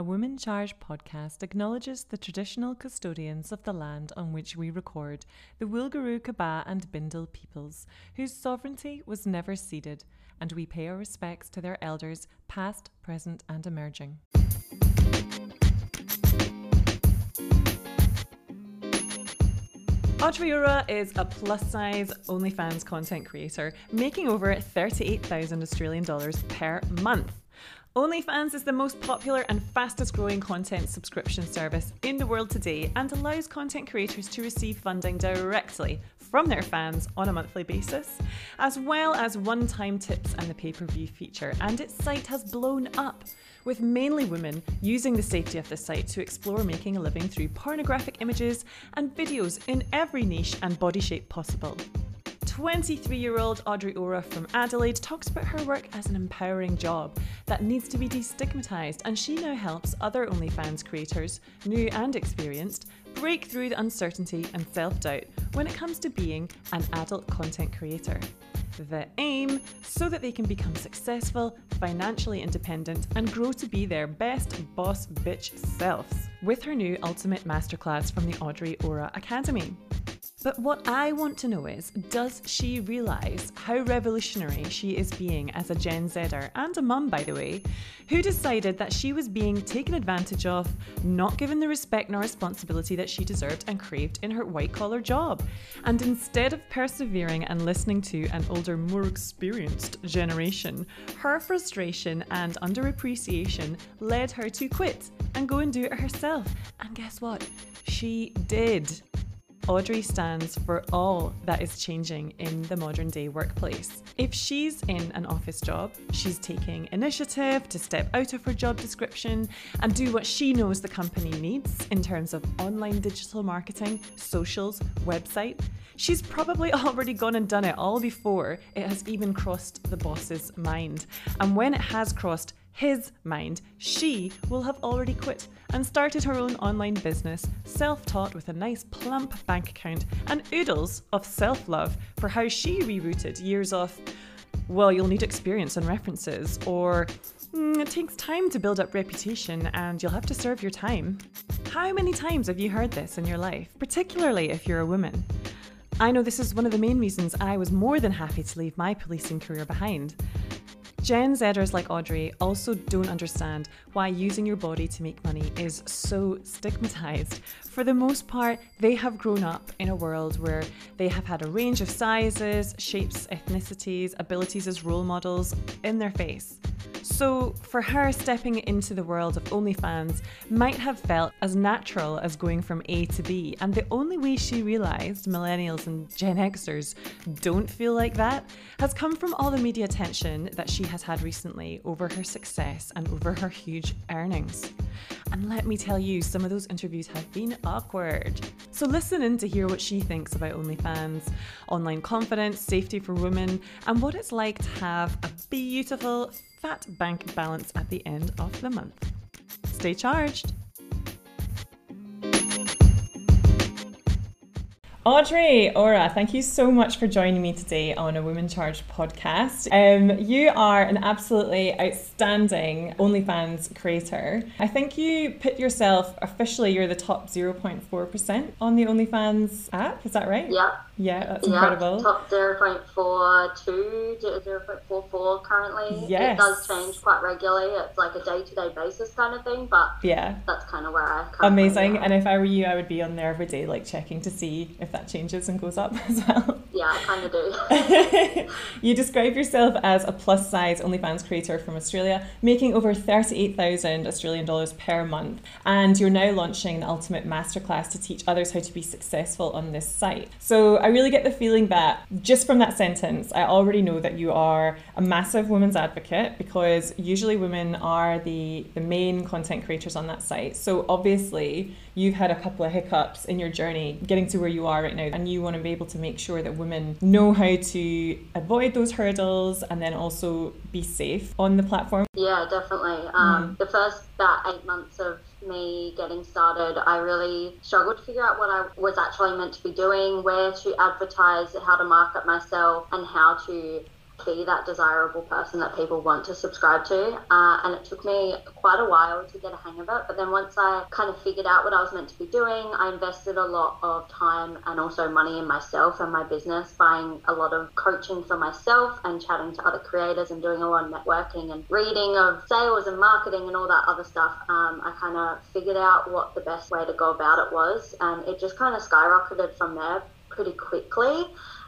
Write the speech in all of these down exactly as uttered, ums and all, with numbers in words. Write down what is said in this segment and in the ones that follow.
A Woman Charge podcast acknowledges the traditional custodians of the land on which we record, the Woolgaroo, Kabbah and Bindal peoples, whose sovereignty was never ceded, and we pay our respects to their elders, past, present and emerging. Audrey Aura is a plus-size OnlyFans content creator, making over thirty-eight thousand Australian dollars per month. OnlyFans is the most popular and fastest growing content subscription service in the world today and allows content creators to receive funding directly from their fans on a monthly basis, as well as one-time tips and the pay-per-view feature. And its site has blown up, with mainly women using the safety of the site to explore making a living through pornographic images and videos in every niche and body shape possible. twenty-three-year-old Audrey Aura from Adelaide talks about her work as an empowering job that needs to be destigmatized, and she now helps other OnlyFans creators, new and experienced, break through the uncertainty and self-doubt when it comes to being an adult content creator. The aim, so that they can become successful, financially independent, and grow to be their best boss bitch selves, with her new Ultimate Masterclass from the Audrey Aura Academy. But what I want to know is, does she realise how revolutionary she is being as a Gen Zer, and a mum by the way, who decided that she was being taken advantage of, not given the respect nor responsibility that she deserved and craved in her white-collar job? And instead of persevering and listening to an older, more experienced generation, her frustration and underappreciation led her to quit and go and do it herself. And guess what? She did. Audrey stands for all that is changing in the modern day workplace. If she's in an office job, she's taking initiative to step out of her job description and do what she knows the company needs in terms of online digital marketing, socials, website. She's probably already gone and done it all before it has even crossed the boss's mind. And when it has crossed his mind, she will have already quit and started her own online business, self-taught with a nice plump bank account and oodles of self-love for how she rerouted years of, well, you'll need experience and references, or mm, it takes time to build up reputation and you'll have to serve your time. How many times have you heard this in your life, particularly if you're a woman? I know this is one of the main reasons I was more than happy to leave my policing career behind. Gen Zers like Audrey also don't understand why using your body to make money is so stigmatized. For the most part, they have grown up in a world where they have had a range of sizes, shapes, ethnicities, abilities as role models in their face. So for her, stepping into the world of OnlyFans might have felt as natural as going from A to B, and the only way she realised millennials and Gen Xers don't feel like that has come from all the media attention that she has had recently over her success and over her huge earnings. And let me tell you, some of those interviews have been awkward. So listen in to hear what she thinks about OnlyFans, online confidence, safety for women, and what it's like to have a beautiful, fat bank balance at the end of the month. Stay charged. Audrey Aura, thank you so much for joining me today on A Woman Charged podcast. Um, you are an absolutely outstanding OnlyFans creator. I think you put yourself, officially, you're the top zero point four percent on the OnlyFans app, is that right? Yeah. Yeah, that's yeah, incredible. Top zero point four two, zero point four four currently. Yes. It does change quite regularly. It's like a day-to-day basis kind of thing, but yeah, that's kind of where I come Amazing. From. And if I were you, I would be on there every day, like checking to see if that changes and goes up as well. Yeah, I kind of do. You describe yourself as a plus-size OnlyFans creator from Australia, making over thirty-eight thousand Australian dollars per month. And you're now launching an Ultimate Masterclass to teach others how to be successful on this site. So I I really get the feeling that just from that sentence, I already know that you are a massive women's advocate, because usually women are the, the main content creators on that site. So obviously you've had a couple of hiccups in your journey getting to where you are right now, and you want to be able to make sure that women know how to avoid those hurdles and then also be safe on the platform. Yeah, definitely. Um, mm. The first about eight months of me getting started, I really struggled to figure out what I was actually meant to be doing, where to advertise, how to market myself, and how to be that desirable person that people want to subscribe to, uh, and it took me quite a while to get a hang of it. But then once I kind of figured out what I was meant to be doing, I invested a lot of time and also money in myself and my business, buying a lot of coaching for myself and chatting to other creators and doing a lot of networking and reading of sales and marketing and all that other stuff. Um, I kind of figured out what the best way to go about it was, and it just kind of skyrocketed from there pretty quickly.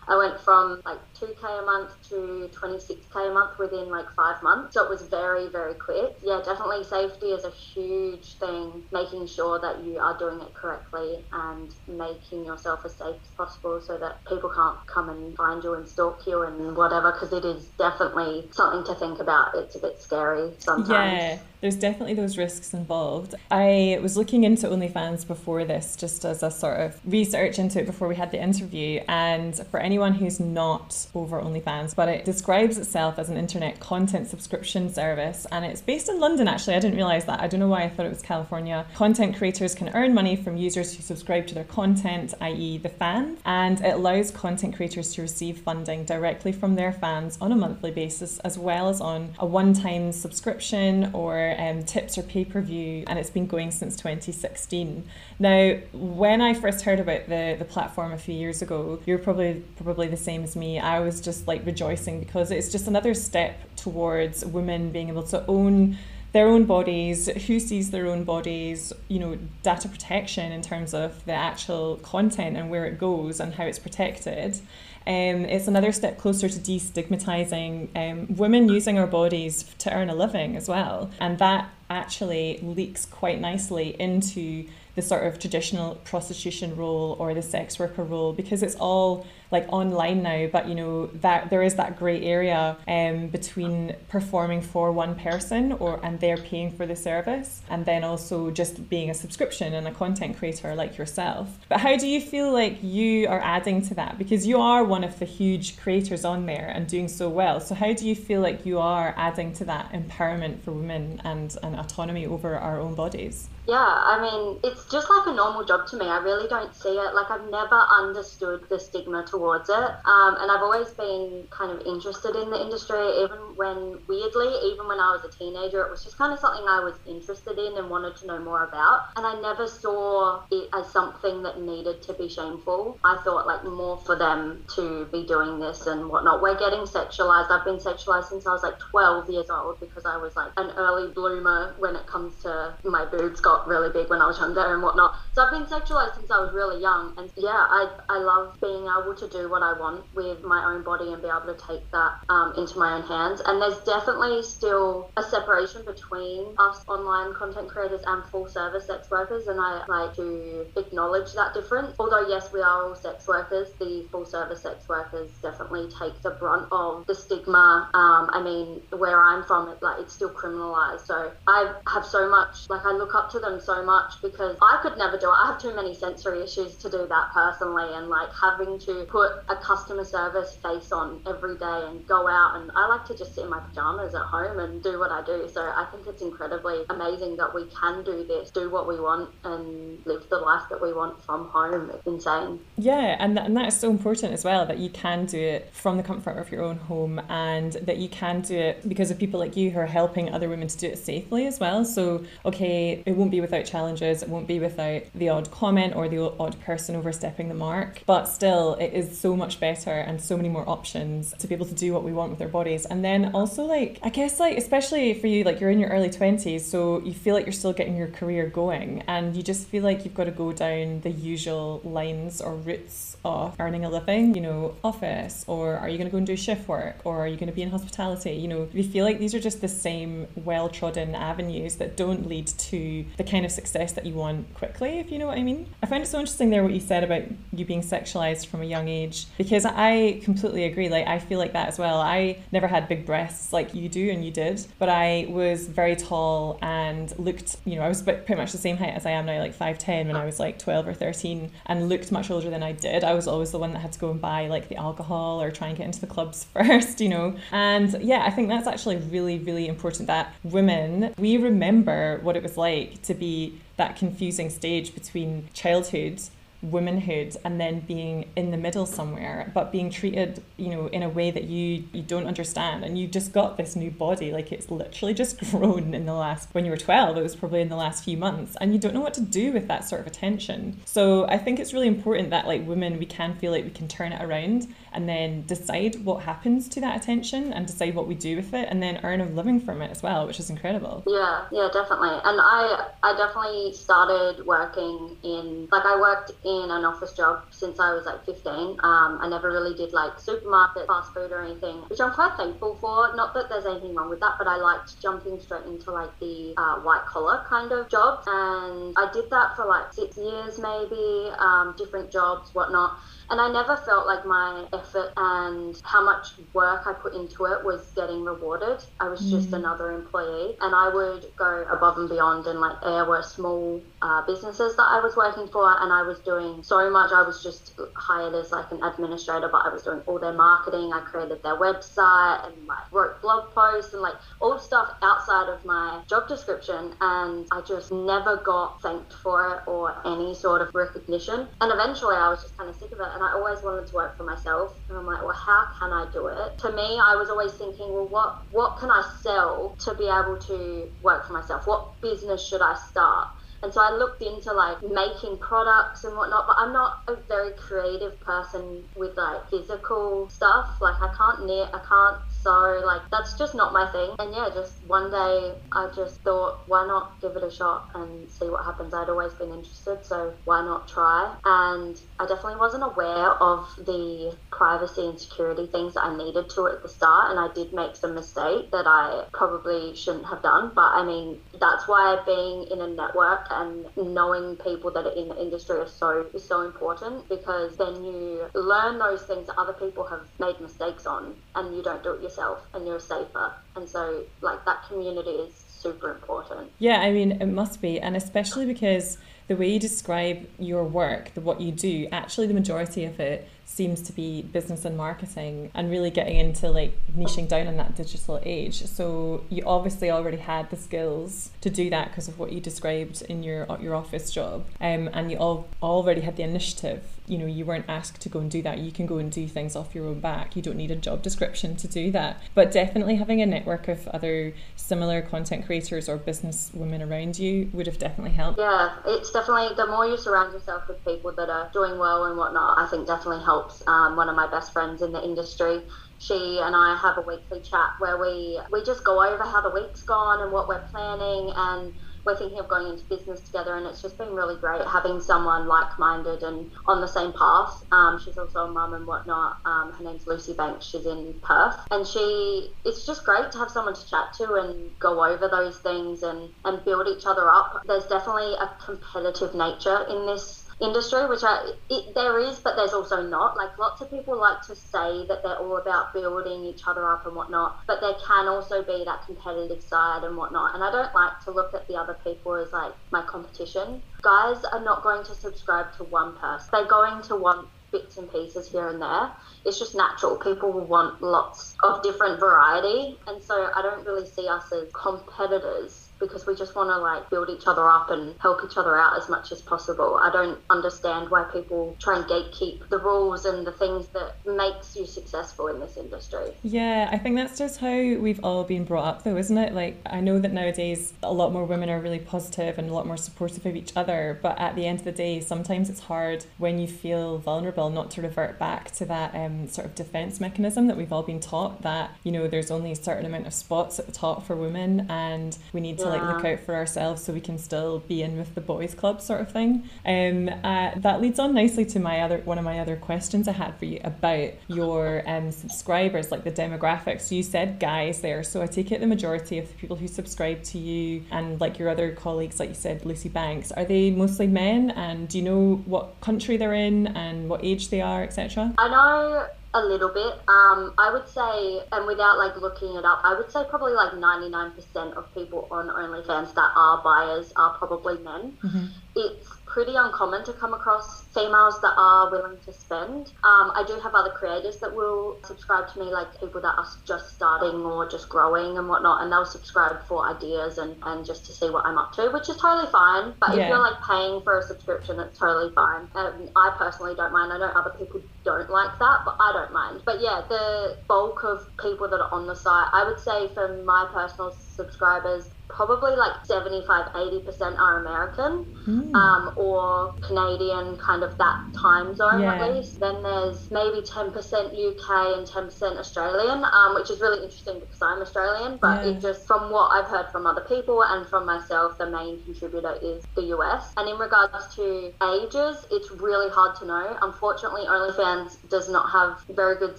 I went from like two K a month to twenty-six K a month within like five months. So it was very, very quick. Yeah, definitely safety is a huge thing, making sure that you are doing it correctly and making yourself as safe as possible so that people can't come and find you and stalk you and whatever, because it is definitely something to think about. It's a bit scary sometimes. Yeah, there's definitely those risks involved. I was looking into OnlyFans before this, just as a sort of research into it before we had the interview. And for any anyone who's not over OnlyFans, but it describes itself as an internet content subscription service, and it's based in London. Actually, I didn't realize that. I don't know why I thought it was California. Content creators can earn money from users who subscribe to their content, that is the fans, and it allows content creators to receive funding directly from their fans on a monthly basis, as well as on a one-time subscription or um, tips or pay-per-view, and it's been going since twenty sixteen. Now, when I first heard about the, the platform a few years ago, you were probably probably the same as me. I was just like rejoicing, because it's just another step towards women being able to own their own bodies, who sees their own bodies, you know, data protection in terms of the actual content and where it goes and how it's protected. Um, it's another step closer to destigmatizing um, women using our bodies to earn a living as well. And that actually leaks quite nicely into the sort of traditional prostitution role or the sex worker role, because it's all like online now, but you know that there is that grey area um, between performing for one person or and they're paying for the service, and then also just being a subscription and a content creator like yourself. But how do you feel like you are adding to that, because you are one of the huge creators on there and doing so well? So how do you feel like you are adding to that empowerment for women and, and autonomy over our own bodies? Yeah, I mean, it's just like a normal job to me. I really don't see it. Like, I've never understood the stigma towards it. Um, and I've always been kind of interested in the industry, even when, weirdly, even when I was a teenager, it was just kind of something I was interested in and wanted to know more about. And I never saw it as something that needed to be shameful. I thought, like, more for them to be doing this and whatnot. We're getting sexualized. I've been sexualized since I was, like, twelve years old, because I was, like, an early bloomer when it comes to my boobs got really big when I was younger and whatnot. So I've been sexualized since I was really young, and yeah, I, I love being able to do what I want with my own body and be able to take that um, into my own hands. And there's definitely still a separation between us online content creators and full service sex workers, and I like to acknowledge that difference. Although yes, we are all sex workers, the full service sex workers definitely take the brunt of the stigma. Um, I mean, where I'm from, it, like, it's still criminalized, so I have so much, like, I look up to them so much, because I could never do it. I have too many sensory issues to do that personally, and like having to put a customer service face on every day and go out, and I like to just sit in my pajamas at home and do what I do. So I think it's incredibly amazing that we can do this, do what we want and live the life that we want from home. It's insane. Yeah, and that, and that is so important as well, that you can do it from the comfort of your own home, and that you can do it because of people like you who are helping other women to do it safely as well. So okay, it won't be without challenges, it won't be without the odd comment or the odd person overstepping the mark, but still it is so much better and so many more options to be able to do what we want with our bodies. And then also, like, I guess, like, especially for you, like, you're in your early twenties, so you feel like you're still getting your career going, and you just feel like you've got to go down the usual lines or routes of earning a living, you know, office, or are you going to go and do shift work, or are you going to be in hospitality? You know, we feel like these are just the same well-trodden avenues that don't lead to the kind of success that you want quickly, if you know what I mean. I found it so interesting there what you said about you being sexualized from a young age, because I completely agree. Like, I feel like that as well. I never had big breasts like you do and you did, but I was very tall and looked, you know, I was pretty much the same height as I am now, like five ten when I was like twelve or thirteen, and looked much older than I did. I was always the one that had to go and buy like the alcohol or try and get into the clubs first, you know. And yeah, I think that's actually really, really important, that women, we remember what it was like to be that confusing stage between childhood womanhood and then being in the middle somewhere, but being treated, you know, in a way that you you don't understand, and you just got this new body, like it's literally just grown in the last, when you were twelve, it was probably in the last few months, and you don't know what to do with that sort of attention. So I think it's really important that, like women, we can feel like we can turn it around and then decide what happens to that attention and decide what we do with it, and then earn a living from it as well, which is incredible. Yeah, yeah, definitely. And I I definitely started working in, like I worked in in an office job since I was like fifteen. Um, I never really did like supermarket, fast food or anything, which I'm quite thankful for. Not that there's anything wrong with that, but I liked jumping straight into like the uh, white collar kind of jobs. And I did that for like six years maybe, um, different jobs, whatnot. And I never felt like my effort and how much work I put into it was getting rewarded. I was mm. just another employee. And I would go above and beyond, and like there were small uh, businesses that I was working for, and I was doing so much. I was just hired as like an administrator, but I was doing all their marketing. I created their website and like wrote blog posts and like all stuff outside of my job description. And I just never got thanked for it or any sort of recognition. And eventually I was just kind of sick of it. And I always wanted to work for myself, and I'm like, well, how can I do it? To me, I was always thinking, well, what what can I sell to be able to work for myself? What business should I start? And so I looked into like making products and whatnot, but I'm not a very creative person with like physical stuff. Like I can't knit, I can't sew, like that's just not my thing. And yeah, just one day I just thought, why not give it a shot and see what happens? I'd always been interested, so why not try? And I definitely wasn't aware of the privacy and security things that I needed to at the start. And I did make some mistake that I probably shouldn't have done. But I mean, that's why being in a network and knowing people that are in the industry are so is so important, because then you learn those things that other people have made mistakes on, and you don't do it yourself, and you're safer. And so like that community is super important. Yeah, I mean, it must be, and especially because the way you describe your work, the what you do, actually the majority of it seems to be business and marketing, and really getting into like niching down in that digital age. So you obviously already had the skills to do that because of what you described in your your office job, um, and you all already had the initiative. You know, you weren't asked to go and do that. You can go and do things off your own back. You don't need a job description to do that. But definitely having a network of other similar content creators or business women around you would have definitely helped. Yeah, it's definitely, the more you surround yourself with people that are doing well and whatnot, I think definitely helps. Um, one of my best friends in the industry, she and I have a weekly chat where we, we just go over how the week's gone and what we're planning, and we're thinking of going into business together. And it's just been really great having someone like-minded and on the same path. Um, she's also a mum and whatnot. Um, her name's Lucy Banks. She's in Perth. And she, it's just great to have someone to chat to and go over those things and, and build each other up. There's definitely a competitive nature in this industry, which I, it, there is, but there's also not. Like lots of people like to say that they're all about building each other up and whatnot, but there can also be that competitive side and whatnot. And I don't like to look at the other people as like my competition. Guys are not going to subscribe to one person. They're going to want bits and pieces here and there. It's just natural. People will want lots of different variety. And so I don't really see us as competitors, because we just want to like build each other up and help each other out as much as possible. I don't understand why people try and gatekeep the rules and the things that makes you successful in this industry. Yeah, I think that's just how we've all been brought up though, isn't it? Like I know that nowadays a lot more women are really positive and a lot more supportive of each other, but at the end of the day, sometimes it's hard when you feel vulnerable not to revert back to that um, sort of defense mechanism that we've all been taught, that, you know, there's only a certain amount of spots at the top for women and we need to yeah. like look out for ourselves so we can still be in with the boys club sort of thing. Um, uh, that leads on nicely to my other one of my other questions I had for you about your um, subscribers, like the demographics. You said guys there, so I take it the majority of the people who subscribe to you and like your other colleagues, like you said, Lucy Banks, are they mostly men? And do you know what country they're in and what age they are, et cetera? I know A little bit. Um, I would say, and without like looking it up, I would say probably like ninety-nine percent of people on OnlyFans that are buyers are probably men. Mm-hmm. It's pretty uncommon to come across females that are willing to spend. Um, I do have other creators that will subscribe to me, like people that are just starting or just growing and whatnot, and they'll subscribe for ideas and, and just to see what I'm up to, which is totally fine. But yeah. if you're like paying for a subscription, it's totally fine. And I personally don't mind. I know other people don't like that, but I don't mind. But yeah, the bulk of people that are on the site, I would say for my personal subscribers, probably like seventy-five, eighty percent are American mm. um, or Canadian, kind of that time zone yeah. at least. Then there's maybe ten percent U K and ten percent Australian, um, which is really interesting because I'm Australian, but yeah. it just, from what I've heard from other people and from myself, the main contributor is the U S. And in regards to ages, it's really hard to know. Unfortunately, OnlyFans does not have very good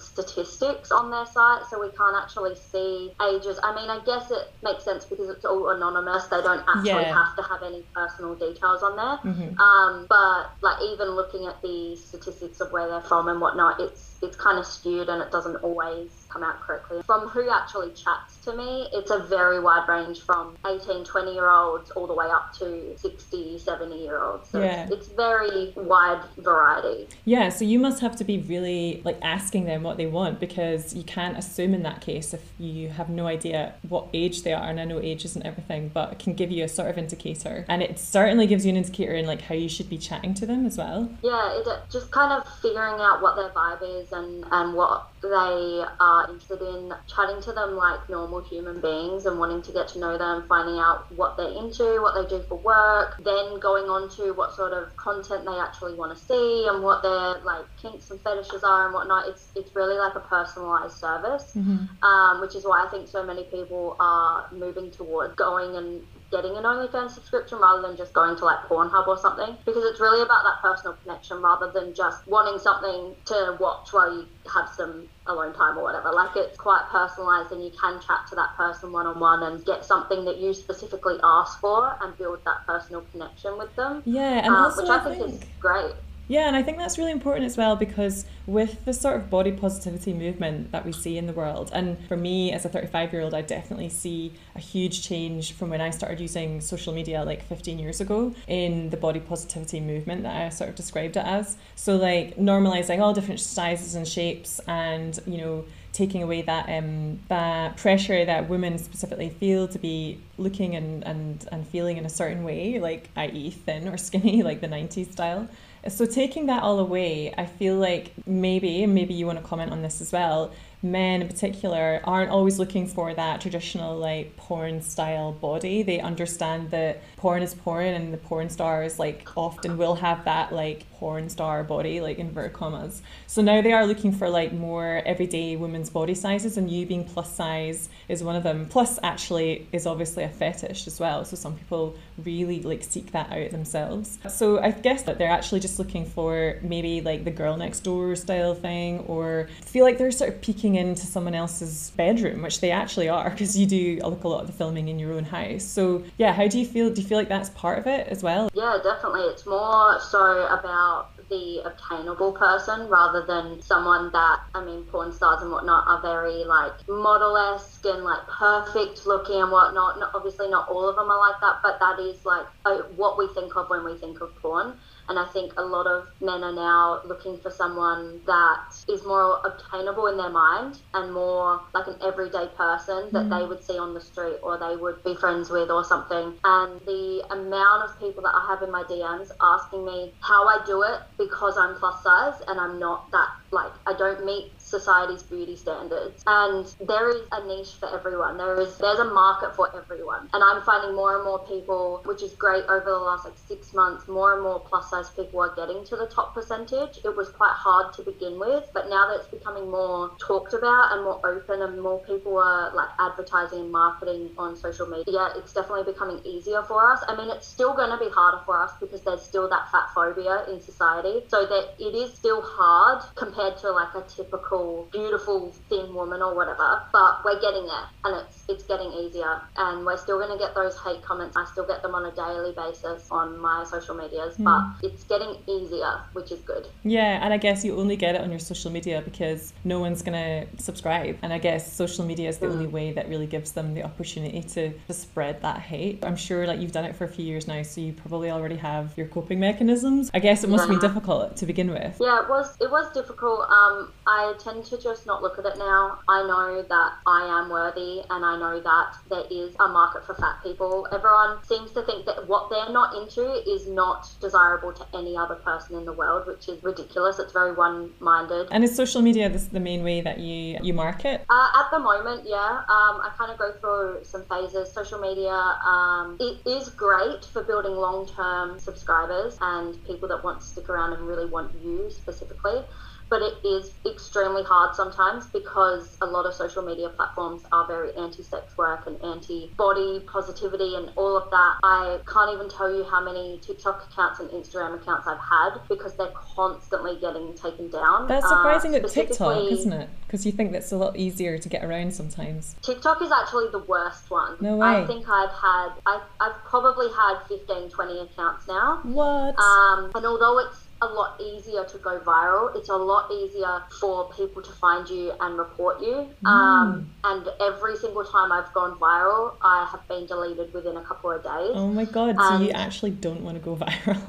statistics on their site, so we can't actually see ages. I mean, I guess it makes sense because it's all anonymous. They don't actually yeah. have to have any personal details on there. Mm-hmm. Um, but like even looking at the statistics of where they're from and whatnot, it's it's kind of skewed and it doesn't always come out correctly. From who actually chats to me, it's a very wide range from eighteen, twenty year olds all the way up to sixty, seventy year olds. So yeah. it's, it's very wide variety. Yeah, so you must have to be really like asking them what they want, because you can't assume in that case if you have no idea what age they are. And I know age isn't everything, but it can give you a sort of indicator, and it certainly gives you an indicator in like how you should be chatting to them as well. Yeah, it just kind of figuring out what their vibe is and, and what they are interested in, chatting to them like normal human beings and wanting to get to know them, finding out what they're into, what they do for work, then going on to what sort of content they actually want to see and what their like kinks and fetishes are and whatnot. It's it's really like a personalized service, mm-hmm. um, which is why I think so many people are moving towards going and getting an OnlyFans subscription rather than just going to like Pornhub or something, because it's really about that personal connection rather than just wanting something to watch while you have some alone time or whatever. Like it's quite personalized and you can chat to that person one-on-one and get something that you specifically ask for and build that personal connection with them. Yeah, and um, which I think, I think is great. Yeah, and I think that's really important as well, because with the sort of body positivity movement that we see in the world, and for me as a thirty-five year old, I definitely see a huge change from when I started using social media like fifteen years ago in the body positivity movement that I sort of described it as. So like normalizing all different sizes and shapes, and you know, taking away that um, that pressure that women specifically feel to be looking and, and, and feeling in a certain way, like that is thin or skinny, like the nineties style. So taking that all away, I feel like maybe, maybe you want to comment on this as well, men in particular aren't always looking for that traditional like porn style body. They understand that porn is porn, and the porn stars like often will have that like porn star body, like inverted commas. So now they are looking for like more everyday women's body sizes, and you being plus size is one of them. Plus actually is obviously a fetish as well. So some people really like seek that out themselves. So I guess that they're actually just looking for maybe like the girl next door style thing, or feel like they're sort of peeking into someone else's bedroom, which they actually are, because you do look a lot of the filming in your own house. So yeah, how do you feel? Do you feel like that's part of it as well? Yeah, definitely. It's more so about the obtainable person rather than someone that, I mean, porn stars and whatnot are very like model-esque and like perfect looking and whatnot. Not, obviously not all of them are like that, but that is like uh, what we think of when we think of porn. And I think a lot of men are now looking for someone that is more obtainable in their mind and more like an everyday person that mm. they would see on the street or they would be friends with or something. And the amount of people that I have in my D Ms asking me how I do it, because I'm plus size and I'm not that, like, I don't meet society's beauty standards. And there is a niche for everyone. There is there's a market for everyone. And I'm finding more and more people, which is great. Over the last like six months, more and more plus size people are getting to the top percentage. It was quite hard to begin with, but now that it's becoming more talked about and more open and more people are like advertising and marketing on social media, it's definitely becoming easier for us. I mean, it's still going to be harder for us because there's still that fat phobia in society. So that it is still hard compared compared to like a typical beautiful thin woman or whatever, but we're getting there and it's it's getting easier, and we're still going to get those hate comments. I still get them on a daily basis on my social medias, mm. but it's getting easier, which is good. Yeah, and I guess you only get it on your social media because no one's going to subscribe, and I guess social media is the mm. only way that really gives them the opportunity to, to spread that hate. I'm sure like you've done it for a few years now, so you probably already have your coping mechanisms. I guess it must yeah. be difficult to begin with. Yeah, it was it was difficult. Um, I tend to just not look at it now. I know that I am worthy, and I know that there is a market for fat people. Everyone seems to think that what they're not into is not desirable to any other person in the world, which is ridiculous. It's very one-minded. And is social media this the main way that you, you market? Uh, at the moment, yeah. Um, I kind of go through some phases. Social media, um, it is great for building long-term subscribers and people that want to stick around and really want you specifically. But it is extremely hard sometimes because a lot of social media platforms are very anti-sex work and anti-body positivity and all of that. I can't even tell you how many TikTok accounts and Instagram accounts I've had because they're constantly getting taken down. That's surprising uh, at TikTok, isn't it? Because you think that's a lot easier to get around sometimes. TikTok is actually the worst one. No way. I think I've had, I've, I've probably had fifteen, twenty accounts now. What? Um, and although it's a lot easier to go viral, it's a lot easier for people to find you and report you. Mm. Um, and every single time I've gone viral, I have been deleted within a couple of days. Oh my God, and so you actually don't want to go viral.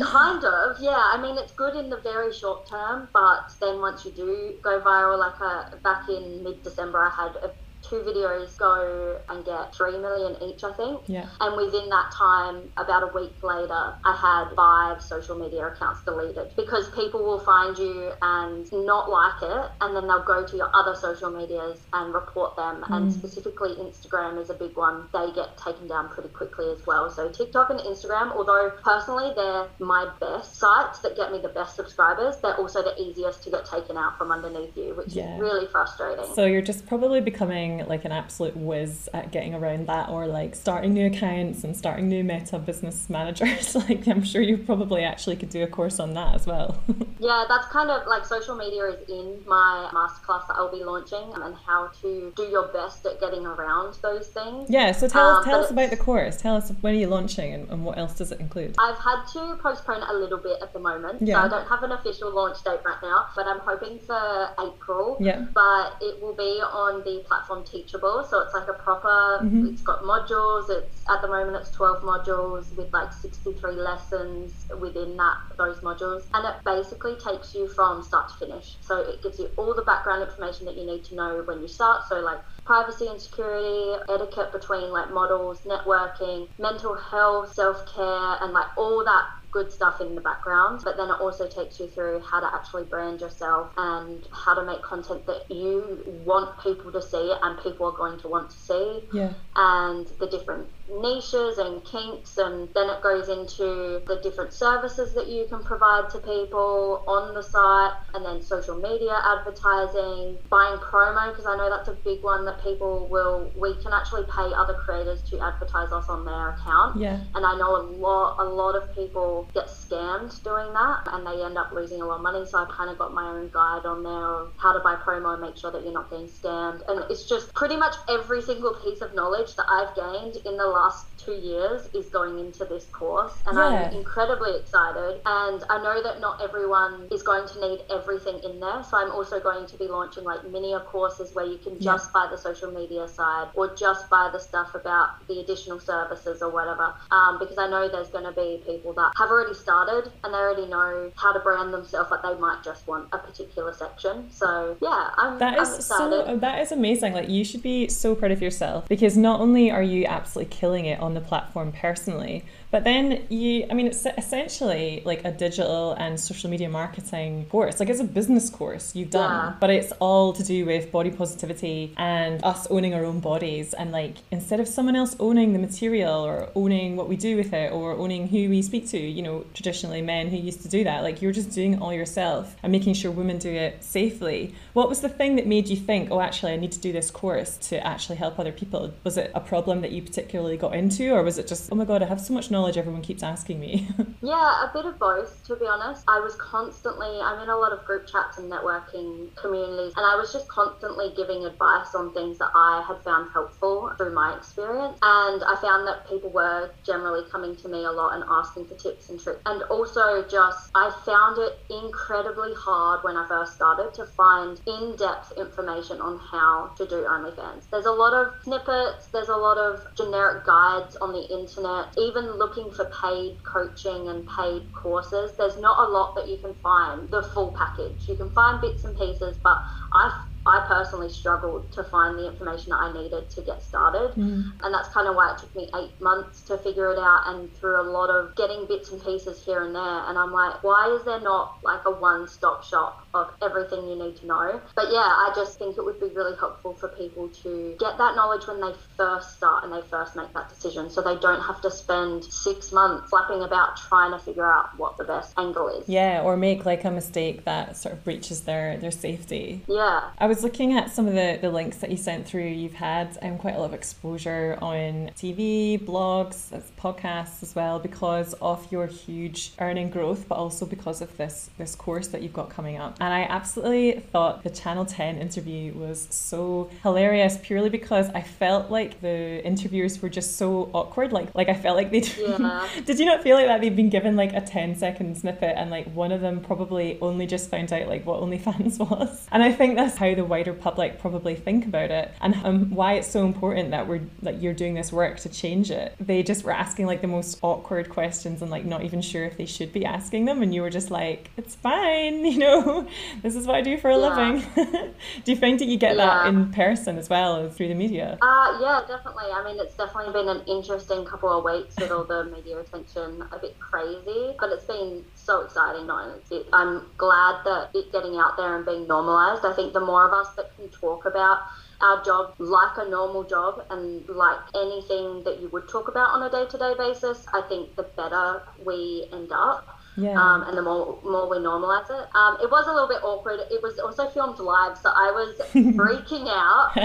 Kind of, yeah. I mean, it's good in the very short term, but then once you do go viral, like a, back in mid-December, I had a two videos go and get three million each, I think. Yeah. And within that time, about a week later, I had five social media accounts deleted because people will find you and not like it, and then they'll go to your other social medias and report them. Mm. And specifically Instagram is a big one. They get taken down pretty quickly as well. So TikTok and Instagram, although personally they're my best sites that get me the best subscribers, they're also the easiest to get taken out from underneath you, which yeah. is really frustrating. So you're just probably becoming like an absolute whiz at getting around that, or like starting new accounts and starting new meta business managers. Like I'm sure you probably actually could do a course on that as well. Yeah, that's kind of like social media is in my masterclass that I'll be launching, and how to do your best at getting around those things. Yeah, so tell um, us, tell us about the course. Tell us, when are you launching, and, and what else does it include? I've had to postpone a little bit at the moment, yeah. so I don't have an official launch date right now, but I'm hoping for April. Yeah. But it will be on the platform Teachable, so it's like a proper mm-hmm. it's got modules. It's at the moment it's twelve modules with like sixty-three lessons within that those modules, and it basically takes you from start to finish. So it gives you all the background information that you need to know when you start, so like privacy and security, etiquette between like models, networking, mental health, self-care, and like all that good stuff in the background. But then it also takes you through how to actually brand yourself and how to make content that you want people to see and people are going to want to see, yeah. and the different niches and kinks, and then it goes into the different services that you can provide to people on the site, and then social media advertising, buying promo, because I know that's a big one that people will we can actually pay other creators to advertise us on their account, yeah. and I know a lot a lot of people get scammed doing that and they end up losing a lot of money, so I kind of got my own guide on there on how to buy promo and make sure that you're not getting scammed. And it's just pretty much every single piece of knowledge that I've gained in the last two years is going into this course, and yeah. I'm incredibly excited, and I know that not everyone is going to need everything in there, so I'm also going to be launching like mini courses where you can just yeah. buy the social media side or just buy the stuff about the additional services or whatever, um, because I know there's going to be people that have already started and they already know how to brand themselves, but they might just want a particular section. So yeah, I'm, that is I'm excited. So, that is amazing. Like you should be so proud of yourself, because not only are you absolutely killing it on the platform personally, but then you I mean it's essentially like a digital and social media marketing course. Like it's a business course you've done, yeah. but it's all to do with body positivity and us owning our own bodies, and like instead of someone else owning the material or owning what we do with it or owning who we speak to, you know, traditionally men who used to do that, like you're just doing it all yourself and making sure women do it safely. What was the thing that made you think, oh actually I need to do this course to actually help other people? Was it a problem that you particularly got into, or was it just, oh my God, I have so much knowledge knowledge everyone keeps asking me? Yeah, a bit of both, to be honest. I was constantly, I'm in a lot of group chats and networking communities, and I was just constantly giving advice on things that I had found helpful through my experience. And I found that people were generally coming to me a lot and asking for tips and tricks. And also just, I found it incredibly hard when I first started to find in-depth information on how to do OnlyFans. There's a lot of snippets, there's a lot of generic guides on the internet, even looking for paid coaching and paid courses. There's not a lot that you can find the full package. You can find bits and pieces, but I I personally struggled to find the information that I needed to get started. Mm. And that's kind of why it took me eight months to figure it out, and through a lot of getting bits and pieces here and there. And I'm like, why is there not like a one-stop shop of everything you need to know? But yeah, I just think it would be really helpful for people to get that knowledge when they first start and they first make that decision, so they don't have to spend six months flapping about trying to figure out what the best angle is. Yeah, or make like a mistake that sort of breaches their, their safety. Yeah. I was I was looking at some of the, the links that you sent through. You've had um, quite a lot of exposure on T V, blogs, podcasts as well, because of your huge earning growth, but also because of this, this course that you've got coming up. And I absolutely thought the Channel ten interview was so hilarious, purely because I felt like the interviewers were just so awkward. Like, like I felt like they'd... Yeah. Did you not feel like that? They'd been given like a ten second snippet, and like one of them probably only just found out like what OnlyFans was. And I think that's how the wider public probably think about it, and um, why it's so important that we're like you're doing this work to change it. They just were asking like the most awkward questions, and like not even sure if they should be asking them, and you were just like, it's fine, you know, this is what I do for a yeah. living. Do you find that you get yeah. that in person as well as through the media? Uh, yeah, definitely. I mean, it's definitely been an interesting couple of weeks with all the media attention, a bit crazy, but it's been so exciting. I'm glad that it's getting out there and being normalized. I think the more of us that can talk about our job like a normal job and like anything that you would talk about on a day-to-day basis, I think the better we end up. Yeah. Um, and the more more we normalise it. Um, it was a little bit awkward. It was also filmed live, so I was freaking out.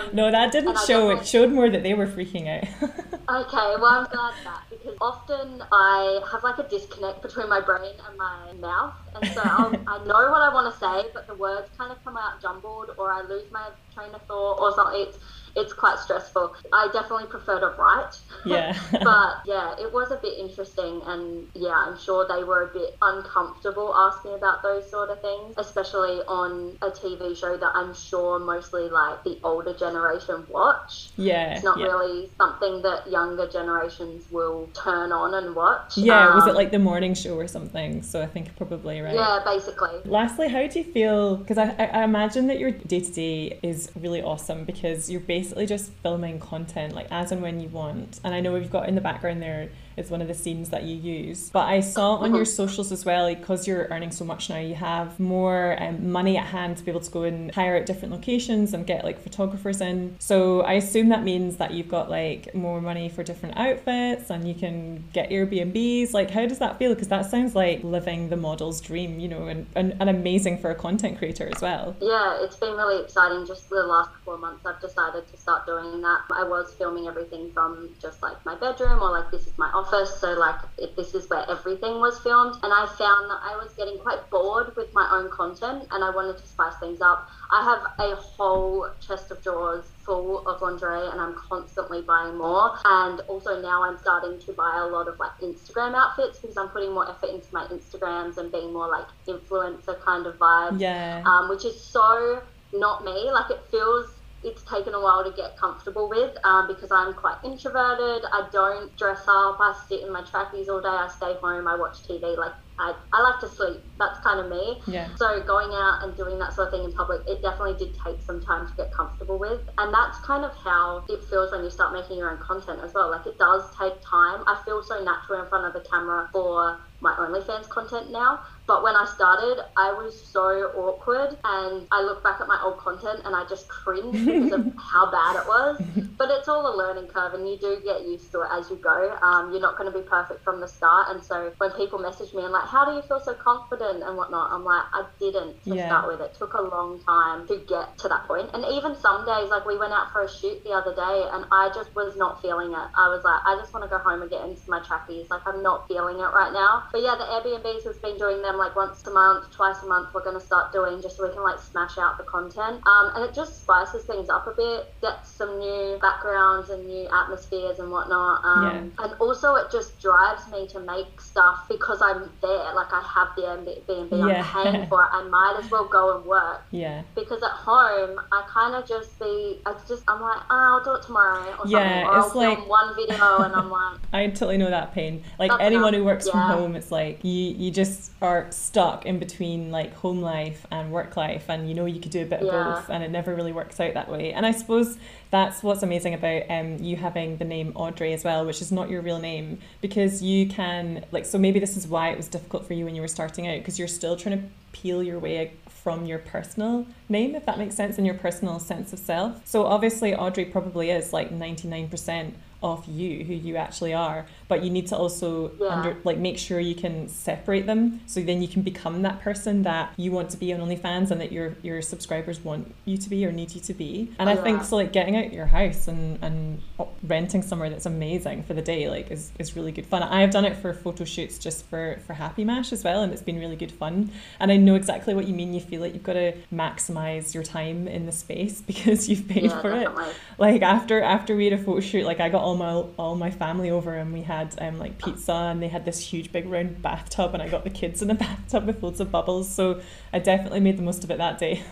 Um, no, that didn't show. It showed more that they were freaking out. Okay, well, I'm glad that, because often I have like a disconnect between my brain and my mouth, and so I'll, I know what I want to say, but the words kind of come out jumbled, or I lose my train of thought or something. It's, It's quite stressful. I definitely prefer to write. Yeah. But yeah, it was a bit interesting, and yeah, I'm sure they were a bit uncomfortable asking about those sort of things, especially on a T V show that I'm sure mostly like the older generation watch. Yeah. It's not yeah. really something that younger generations will turn on and watch. Yeah, um, was it like the morning show or something? So I think probably, right? Yeah, basically. Lastly, how do you feel? Because I, I imagine that your day-to-day is really awesome, because you're basically basically just filming content like as and when you want, and I know we've got in the background there is one of the scenes that you use, but I saw on your socials as well, because like, you're earning so much now, you have more um, money at hand to be able to go and hire at different locations and get like photographers in, so I assume that means that you've got like more money for different outfits and you can get Airbnbs. Like, how does that feel? Because that sounds like living the model's dream, you know, and, and, and amazing for a content creator as well. Yeah, it's been really exciting. Just the last couple of months I've decided to start doing that. I was filming everything from just like my bedroom, or like this is my office, so like if this is where everything was filmed, and I found that I was getting quite bored with my own content and I wanted to spice things up. I have a whole chest of drawers full of lingerie, and I'm constantly buying more, and also now I'm starting to buy a lot of like Instagram outfits, because I'm putting more effort into my Instagrams and being more like influencer kind of vibe. Yeah. Um, which is so not me. Like, it feels it's taken a while to get comfortable with, um, because I'm quite introverted. I don't dress up. I sit in my trackies all day. I stay home. I watch T V. Like, I, I like to sleep. That's kind of me. Yeah. So going out and doing that sort of thing in public, it definitely did take some time to get comfortable with. And that's kind of how it feels when you start making your own content as well. Like, it does take time. I feel so natural in front of the camera for my OnlyFans content now, but when I started, I was so awkward, and I look back at my old content and I just cringe because of how bad it was. But it's all a learning curve, and you do get used to it as you go. Um, you're not going to be perfect from the start, and so when people message me and like, how do you feel so confident and whatnot? I'm like, I didn't to yeah. start with. It took a long time to get to that point. And even some days, like we went out for a shoot the other day and I just was not feeling it. I was like, I just want to go home and get into my trappies. Like, I'm not feeling it right now. But yeah, the Airbnbs has been doing them like once a month, twice a month. We're going to start doing just so we can like smash out the content. Um, and it just spices things up a bit, gets some new backgrounds and new atmospheres and whatnot. Um, yeah. And also it just drives me to make stuff because I'm there. Like, I have the Airbnb, yeah. I'm paying for it. I might as well go and work. Yeah. Because at home, I kind of just be, I just, I'm like, oh, I'll do it tomorrow or yeah, something. Or it's I'll like... film one video and I'm like. I totally know that pain. Like That's anyone enough. who works yeah. from home, it's like you, you just are stuck in between like home life and work life, and you know you could do a bit of yeah. both, and it never really works out that way. And I suppose that's what's amazing about um, you having the name Audrey as well, which is not your real name, because you can, like, so maybe this is why it was difficult for you when you were starting out, because you're still trying to peel your way from your personal name, if that makes sense, and your personal sense of self. So obviously Audrey probably is like ninety-nine percent of you, who you actually are, but you need to also yeah. under, like make sure you can separate them, so then you can become that person that you want to be on OnlyFans and that your your subscribers want you to be or need you to be. And oh, I yeah. think so, like getting out your house and and renting somewhere that's amazing for the day, like is, is really good fun. I have done it for photo shoots just for for Happy Mash as well, and it's been really good fun. And I know exactly what you mean. You feel like you've got to maximize your time in the space because you've paid yeah, for definitely. it. Like after after we had a photo shoot, like I got all my all my family over, and we had um like pizza, and they had this huge big round bathtub, and I got the kids in the bathtub with loads of bubbles. So I definitely made the most of it that day.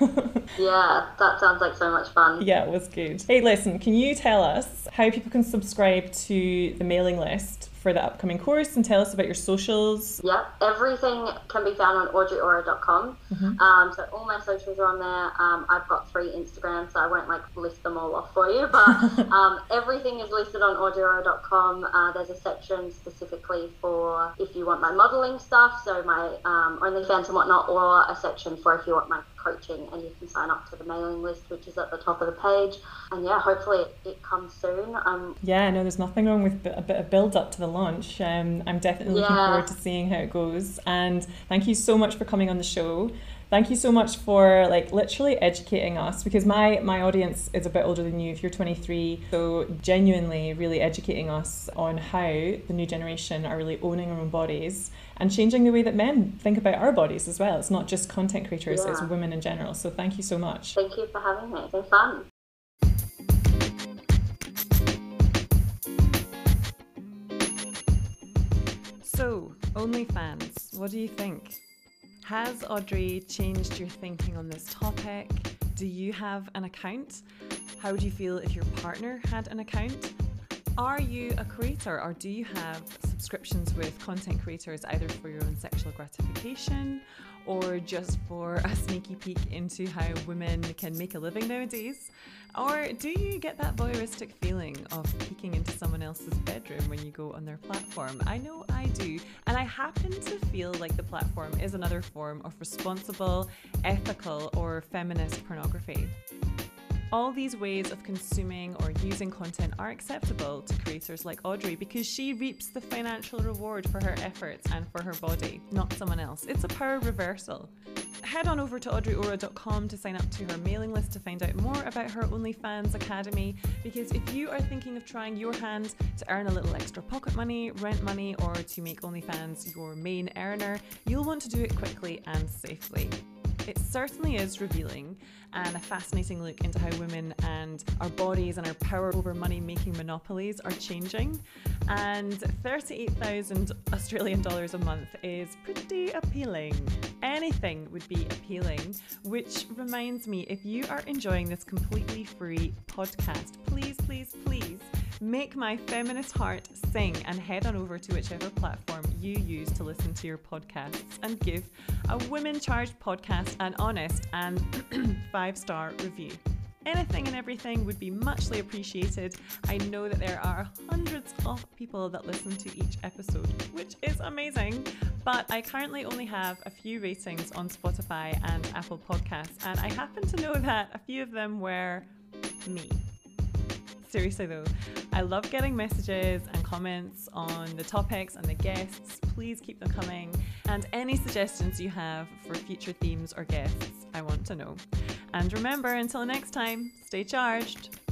Yeah, that sounds like so much fun. Yeah, it was good. Hey, listen, can you tell us how people can subscribe to the mailing list for the upcoming course, and tell us about your socials? Yeah, everything can be found on audrey aura dot com. Mm-hmm. Um, so all my socials are on there. Um, I've got three Instagrams, so I won't like list them all off for you, but um, everything is listed on audrey aura dot com. Uh, there's a section specifically for if you want my modeling stuff, so my um, OnlyFans and whatnot, or a section for if you want my coaching, and you can sign up to the mailing list, which is at the top of the page. And yeah, hopefully it, it comes soon. Um, yeah, no, there's nothing wrong with a bit of build up to the launch. Um, I'm definitely looking yeah. forward to seeing how it goes. And thank you so much for coming on the show. Thank you so much for like literally educating us, because my, my audience is a bit older than you, if you're twenty-three. So genuinely really educating us on how the new generation are really owning our own bodies and changing the way that men think about our bodies as well. It's not just content creators, yeah. it's women in general. So thank you so much. Thank you for having me. It's been fun. So, OnlyFans, what do you think? Has Audrey changed your thinking on this topic? Do you have an account? How would you feel if your partner had an account? Are you a creator, or do you have subscriptions with content creators either for your own sexual gratification or just for a sneaky peek into how women can make a living nowadays? Or do you get that voyeuristic feeling of peeking into someone else's bedroom when you go on their platform? I know I do, and I happen to feel like the platform is another form of responsible, ethical, or feminist pornography. All these ways of consuming or using content are acceptable to creators like Audrey because she reaps the financial reward for her efforts and for her body, not someone else. It's a power reversal. Head on over to audrey aura dot com to sign up to her mailing list to find out more about her OnlyFans Academy, because if you are thinking of trying your hand to earn a little extra pocket money, rent money, or to make OnlyFans your main earner, you'll want to do it quickly and safely. It certainly is revealing and a fascinating look into how women and our bodies and our power over money-making monopolies are changing. And thirty-eight thousand Australian dollars a month is pretty appealing. Anything would be appealing, which reminds me, if you are enjoying this completely free podcast, please, please, please make my feminist heart sing and head on over to whichever platform you use to listen to your podcasts and give a Women Charged podcast an honest and five-star review. Anything and everything would be muchly appreciated. I know that there are hundreds of people that listen to each episode, which is amazing, but I currently only have a few ratings on Spotify and Apple Podcasts, and I happen to know that a few of them were me. Seriously though, I love getting messages and comments on the topics and the guests. Please keep them coming. And any suggestions you have for future themes or guests, I want to know. And remember, until next time, stay charged.